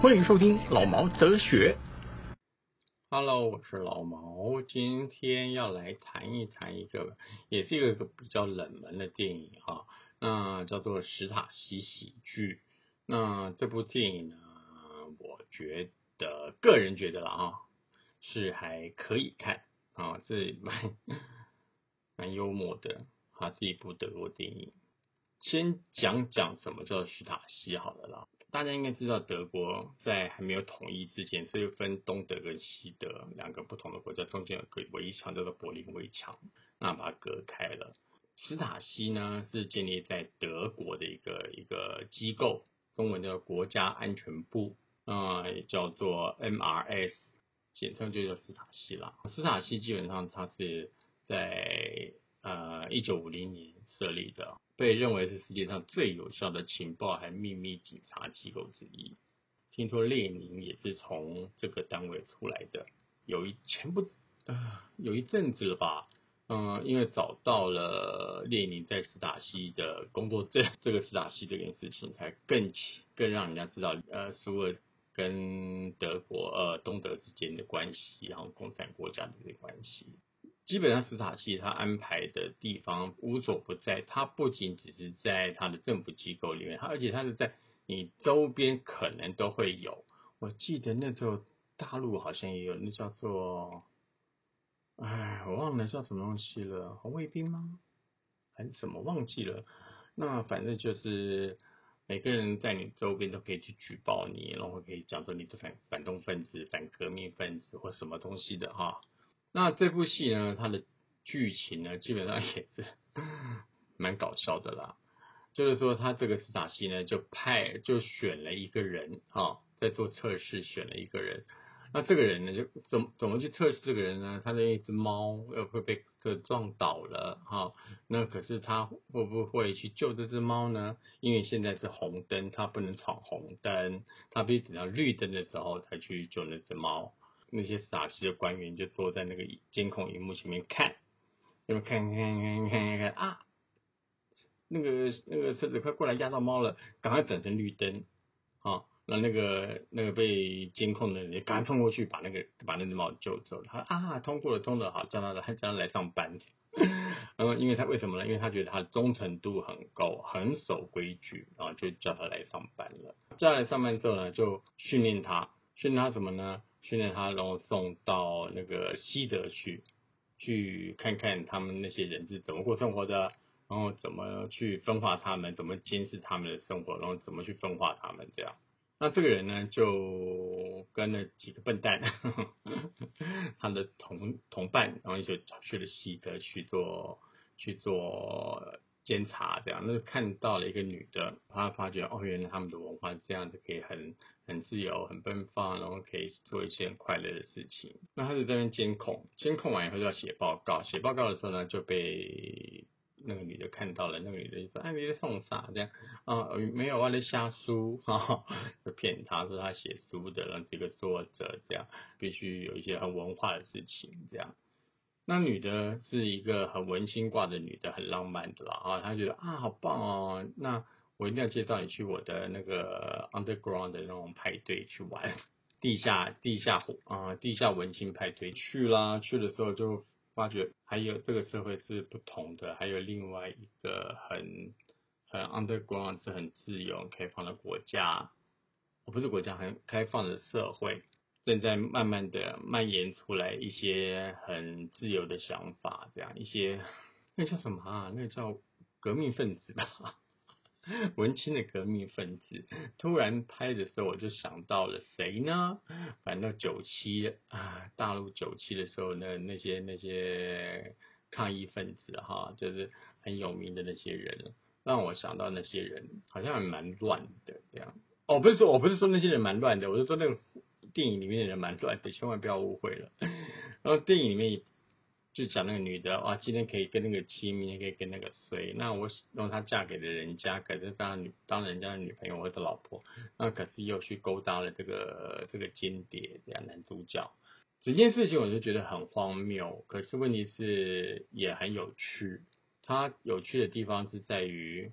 欢迎收听老毛哲学。Hello， 我是老毛，今天要来谈一谈一个，也是一个比较冷门的电影哈，那叫做《史塔西喜剧》。那这部电影呢，我觉得个人觉得啦啊，是还可以看啊，这蛮幽默的，它是一部德国电影。先讲什么叫史塔西好了啦。大家应该知道，德国在还没有统一之前，是分东德跟西德两个不同的国家，中间有个围墙叫做柏林围墙，那把它隔开了。史塔西呢是建立在德国的一个机构，中文叫国家安全部，也叫做 MfS， 简称就叫史塔西啦。史塔西基本上它是在1950年设立的。被认为是世界上最有效的情报和秘密警察机构之一。听说列宁也是从这个单位出来的。有一阵子了吧，因为找到了列宁在史塔西的工作证，这个史塔西这件事情才更让人家知道，苏俄跟德国东德之间的关系，然后共产国家之间的关系。基本上史塔西他安排的地方无所不在，他不仅只是在他的政府机构里面，而且他是在你周边可能都会有。我记得那时候大陆好像也有，那叫做我忘了叫什么东西了，红卫兵吗？还是怎么忘记了？那反正就是每个人在你周边都可以去举报你，然后可以讲说你是反动分子、反革命分子或什么东西的哈。那这部戏呢，它的剧情呢，基本上也是蛮搞笑的啦。就是说，他这个史塔西呢，就选了一个人啊，在做测试，选了一个人。那这个人呢，就怎么去测试这个人呢？他的一只猫会被撞倒了啊，那可是他会不会去救这只猫呢？因为现在是红灯，他不能闯红灯，他必须等到绿灯的时候才去救那只猫。那些史塔西的官员就坐在那个监控荧幕前面看，他们看啊，那个车子快过来压到猫了，赶快转成绿灯啊！那个被监控的人赶快冲过去把那只猫救走。他啊，通过了，好，叫他来上班。因为他为什么呢？因为他觉得他的忠诚度很高，很守规矩，然后就叫他来上班了。叫他来上班之后呢，就训练他什么呢？训练他，然后送到那个西德去看看他们那些人是怎么过生活的，然后怎么去分化他们，怎么监视他们的生活，然后怎么去分化他们这样。那这个人呢，就跟了几个笨蛋，他的同伴，然后就去了西德去做监察这样。那看到了一个女的，他发觉哦，原来他们的文化是这样子，可以很自由、很奔放，然后可以做一些很快乐的事情。那他就在那边监控完以后就要写报告。写报告的时候呢，就被那个女的看到了。那个女的就说：“哎，你在送啥？”这样啊，没有啊，在瞎书哈，就骗他说他写书的，然后是一个作者，这样必须有一些很文化的事情这样。那女的是一个很文青挂的女的，很浪漫的啦啊，她觉得啊好棒哦，那我一定要介绍你去我的那个 underground 的那种派对去玩，地下文青派对去啦。去的时候就发觉还有这个社会是不同的，还有另外一个很 underground 是很自由、开放的国家，不是国家，很开放的社会。正在慢慢的蔓延出来一些很自由的想法，这样一些那叫什么啊？那叫革命分子吧，文青的革命分子。突然拍的时候，我就想到了谁呢？反正97啊，大陆97的时候呢，那些抗议分子哈，就是很有名的那些人，让我想到那些人好像还蛮乱的这样。我不是说那些人蛮乱的，我是说那个。电影里面的人蛮乱的，千万不要误会了。然后电影里面就讲那个女的，哇，今天可以跟那个亲，明天可以跟那个衰。那我让她嫁给了人家，可是当人家的女朋友或者老婆，那可是又去勾搭了这个间谍这样男主角。这件事情我就觉得很荒谬，可是问题是也很有趣。它有趣的地方是在于，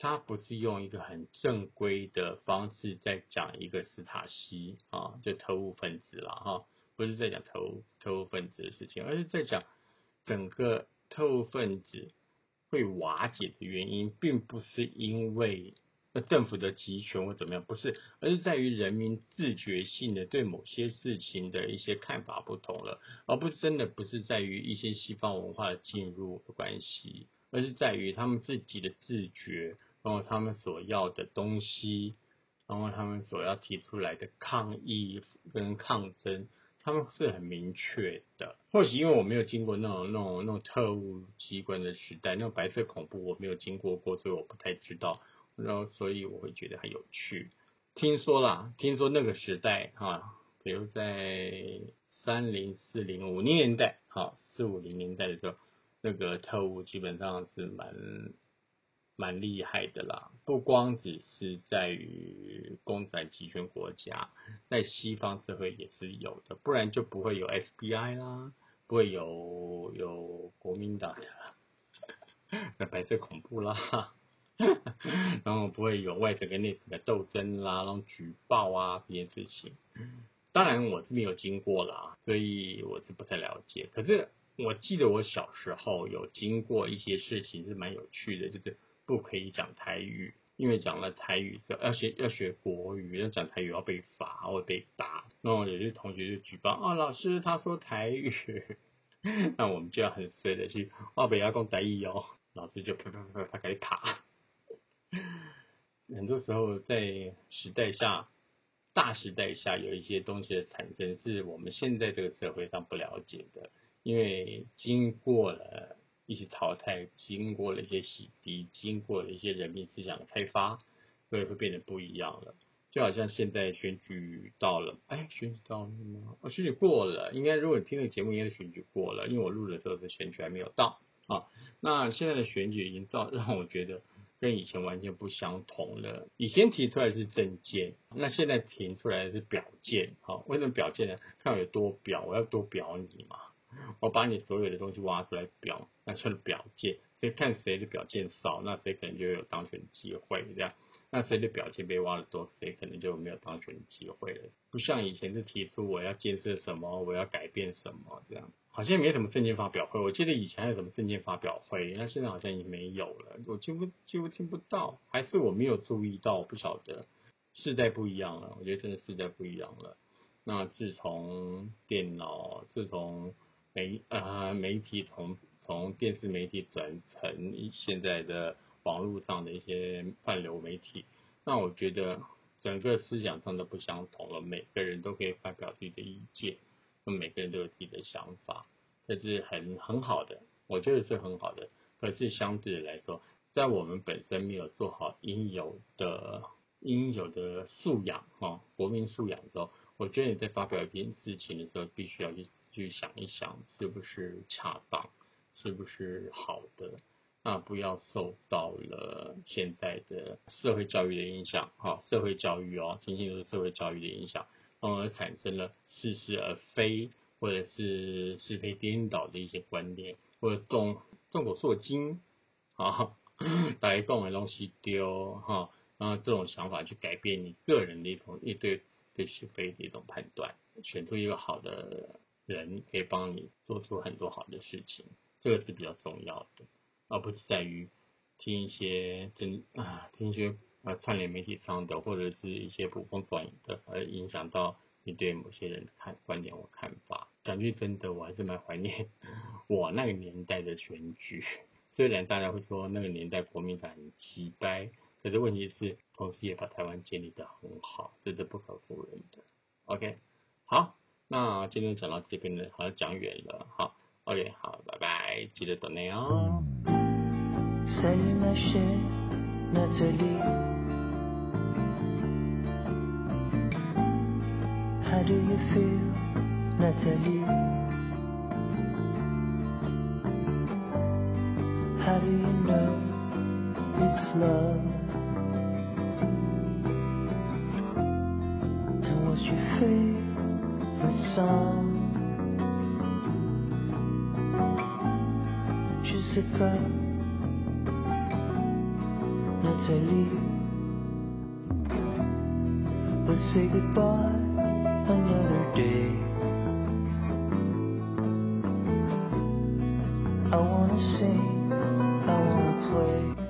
它不是用一个很正规的方式在讲一个史塔西啊，就特务分子啦哈，不是在讲特务分子的事情，而是在讲整个特务分子会瓦解的原因，并不是因为政府的集权或怎么样，不是，而是在于人民自觉性的对某些事情的一些看法不同了，而不真的不是在于一些西方文化的进入的关系，而是在于他们自己的自觉，然后他们所要的东西，然后他们所要提出来的抗议跟抗争，他们是很明确的。或许因为我没有经过那种特务机关的时代，那种白色恐怖我没有经过，所以我不太知道。然后，所以我会觉得很有趣。听说那个时代啊，比如在30、40、50年代，40、50年代的时候，那个特务基本上是蛮厉害的啦。不光只是在于共产集权国家，在西方社会也是有的，不然就不会有 FBI 啦，不会有国民党的白色恐怖啦。然后不会有外省跟内省的斗争啦，然后举报啊这件事情，当然我是没有经过啦，所以我是不太了解。可是我记得我小时候有经过一些事情是蛮有趣的，就是不可以讲台语，因为讲了台语要学国语，要讲台语要被罚，会被打。然后有些同学就举报，哦，老师他说台语，那我们就要很衰的去，哦，不要讲台语哦，老师就啪啪啪啪给你打。很多时候在时代下，大时代下有一些东西的产生是我们现在这个社会上不了解的，因为经过了一些淘汰，经过了一些洗涤，经过了一些人民思想的开发，所以会变得不一样了。就好像现在选举到了吗？哦，选举过了，应该如果你听这个节目应该是选举过了，因为我录的时候是选举还没有到啊。那现在的选举已经让我觉得跟以前完全不相同了。以前提出来是政见，那现在提出来是表见。好，为什么表见呢？看我有多表，我要多表你嘛，我把你所有的东西挖出来表，那就是表见。所以看谁的表见少，那谁可能就有当选机会这样。那谁的表见被挖的多，谁可能就没有当选机会了。不像以前是提出我要建设什么，我要改变什么这样。好像没什么政见发表会，我记得以前还有什么政见发表会，那现在好像也没有了，我几乎听不到，还是我没有注意到，我不晓得。世代不一样了，我觉得真的世代不一样了。那自从电脑，自从媒体从电视媒体转成现在的网络上的一些泛流媒体，那我觉得整个思想上都不相同了，每个人都可以发表自己的意见。每个人都有自己的想法，这是很好的，我觉得是很好的。可是相对来说，在我们本身没有做好应有的素养，国民素养之后，我觉得你在发表一件事情的时候，必须要去想一想是不是恰当，是不是好的，那不要受到了现在的社会教育的影响，社会教育哦，仅仅就是社会教育的影响。而产生了似是而非，或者是是非颠倒的一些观念，或者众口铄金啊，大家讲的东西丢哈，然后这种想法去改变你个人的一对是非的一种判断，选出一个好的人，可以帮你做出很多好的事情，这个是比较重要的，而不是在于听一些。串联媒体上的或者是一些捕风捉影的，而影响到你对某些人的观点或看法。讲句真的，我还是蛮怀念我那个年代的选举。虽然大家会说那个年代国民党很鸡掰，可是问题是，同时也把台湾建立得很好，这是不可否认的。OK， 好，那今天讲到这边了，好像讲远了。好 ，OK， 好，拜拜，记得donate哦。Salut ma chérie Nathalie How do you feel, Natalie? How do you know it's love? And what's your favorite song? Je sais pas, Natalie. We'll say goodbye.Another day. I wanna sing, I wanna play.